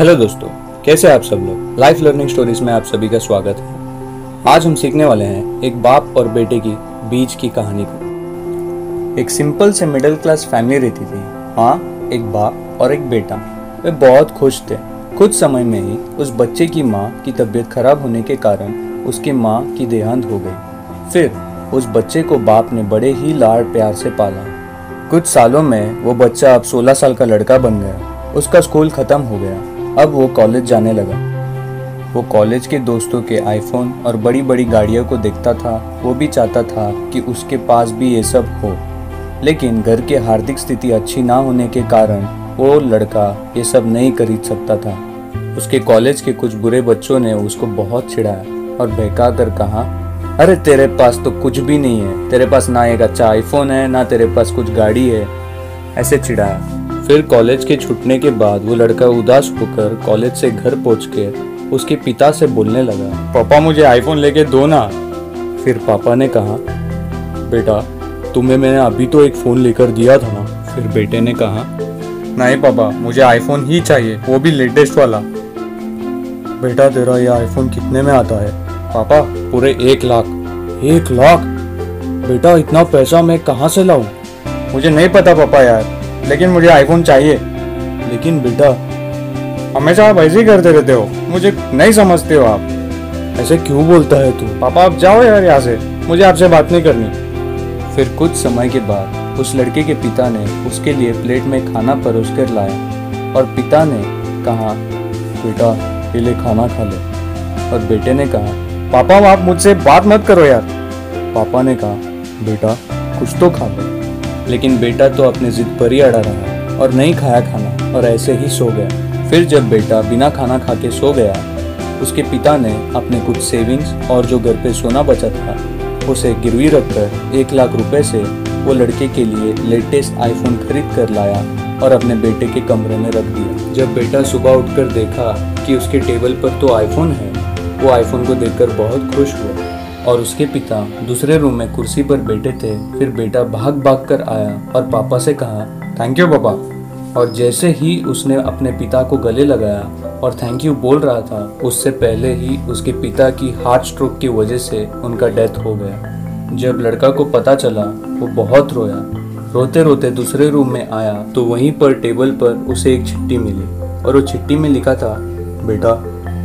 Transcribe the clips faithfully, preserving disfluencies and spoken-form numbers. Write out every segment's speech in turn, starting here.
Hello दोस्तों, कैसे आप सब लोग। लाइफ लर्निंग स्टोरीज में आप सभी का स्वागत है। आज हम सीखने वाले हैं एक बाप और बेटे की बीज की कहानी को। एक सिंपल से मिडिल क्लास फैमिली रहती थी। हाँ, एक बाप और एक बेटा। वे बहुत खुश थे। कुछ समय में ही उस बच्चे की माँ की तबीयत खराब होने के कारण उसकी माँ की देहांत हो गई। फिर उस बच्चे को बाप ने बड़े ही लाड प्यार से पाला। कुछ सालों में वो बच्चा अब सोलह साल का लड़का बन गया। उसका स्कूल खत्म हो गया। अब वो कॉलेज जाने लगा। वो कॉलेज के दोस्तों के आईफोन और बड़ी बड़ी गाड़ियों को देखता था। वो भी चाहता था कि उसके पास भी ये सब हो, लेकिन घर की आर्थिक स्थिति अच्छी ना होने के कारण वो लड़का ये सब नहीं खरीद सकता था। उसके कॉलेज के कुछ बुरे बच्चों ने उसको बहुत छिड़ाया और बहका कर कहा, अरे तेरे पास तो कुछ भी नहीं है, तेरे पास ना एक अच्छा आईफोन है ना तेरे पास कुछ गाड़ी है, ऐसे चिढ़ाया। फिर कॉलेज के छूटने के बाद वो लड़का उदास होकर कॉलेज से घर पहुंचकर उसके पिता से बोलने लगा, पापा मुझे आईफोन लेके दो ना। फिर पापा ने कहा, बेटा तुम्हें मैंने अभी तो एक फ़ोन लेकर दिया था ना। फिर बेटे ने कहा, नहीं पापा, मुझे आईफोन ही चाहिए, वो भी लेटेस्ट वाला। बेटा तेरा यह आईफोन कितने में आता है? पापा पूरे एक लाख। एक लाख? बेटा इतना पैसा मैं कहाँ से लाऊं? मुझे नहीं पता पापा यार, लेकिन मुझे आईफोन चाहिए। लेकिन बेटा हमेशा आप ऐसे ही करते रहते हो, मुझे नहीं समझते हो आप। ऐसे क्यों बोलता है तू? पापा आप जाओ यार यहाँ से, मुझे आपसे बात नहीं करनी। फिर कुछ समय के बाद उस लड़के के पिता ने उसके लिए प्लेट में खाना परोस कर लाया और पिता ने कहा, बेटा ये ले खाना खा ले। और बेटे ने कहा, पापा आप मुझसे बात मत करो यार। पापा ने कहा, बेटा कुछ तो खा लो। लेकिन बेटा तो अपने जिद पर ही अड़ा रहा और नहीं खाया खाना और ऐसे ही सो गया। फिर जब बेटा बिना खाना खा के सो गया, उसके पिता ने अपने कुछ सेविंग्स और जो घर पे सोना बचा था उसे गिरवी रखकर एक लाख रुपए से वो लड़के के लिए लेटेस्ट आईफोन खरीद कर लाया और अपने बेटे के कमरे में रख दिया। जब बेटा सुबह उठकर देखा कि उसके टेबल पर तो आईफोन है, वो आईफोन को देखकर बहुत खुश हुआ और उसके पिता दूसरे रूम में कुर्सी पर बैठे थे। फिर बेटा भाग भाग कर आया और पापा से कहा, थैंक यू पापा। और जैसे ही उसने अपने पिता को गले लगाया और थैंक यू बोल रहा था, उससे पहले ही उसके पिता की हार्ट स्ट्रोक की वजह से उनका डेथ हो गया। जब लड़का को पता चला वो बहुत रोया। रोते रोते दूसरे रूम में आया तो वहीं पर टेबल पर उसे एक चिट्ठी मिली और वो चिट्ठी में लिखा था, बेटा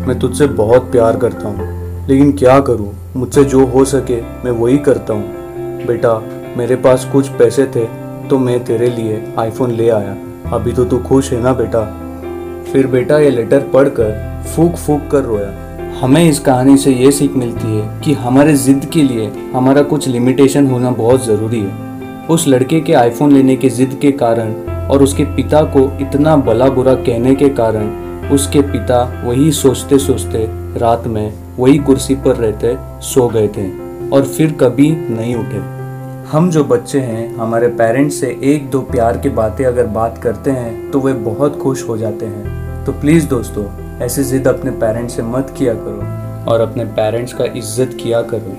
मैं तुझसे बहुत प्यार करता हूँ, लेकिन क्या करूँ, मुझसे जो हो सके मैं वही करता हूँ। बेटा मेरे पास कुछ पैसे थे तो मैं तेरे लिए आईफोन ले आया, अभी तो तू खुश है ना बेटा। फिर बेटा ये लेटर पढ़कर फूंक फूंक कर रोया। हमें इस कहानी से ये सीख मिलती है कि हमारे जिद के लिए हमारा कुछ लिमिटेशन होना बहुत ज़रूरी है। उस लड़के के आईफोन लेने के जिद के कारण और उसके पिता को इतना भला बुरा कहने के कारण उसके पिता वही सोचते सोचते रात में वही कुर्सी पर रहते सो गए थे और फिर कभी नहीं उठे। हम जो बच्चे हैं हमारे पेरेंट्स से एक दो प्यार की बातें अगर बात करते हैं तो वे बहुत खुश हो जाते हैं। तो प्लीज़ दोस्तों, ऐसी जिद अपने पेरेंट्स से मत किया करो और अपने पेरेंट्स का इज्जत किया करो।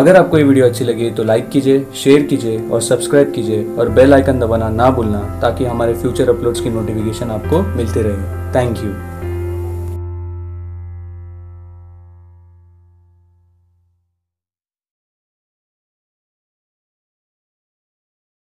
अगर आपको ये वीडियो अच्छी लगी तो लाइक कीजिए, शेयर कीजिए और सब्सक्राइब कीजिए और बेल आइकन दबाना ना भूलना, ताकि हमारे फ्यूचर अपलोड्स की नोटिफिकेशन आपको मिलती रहे। Thank you.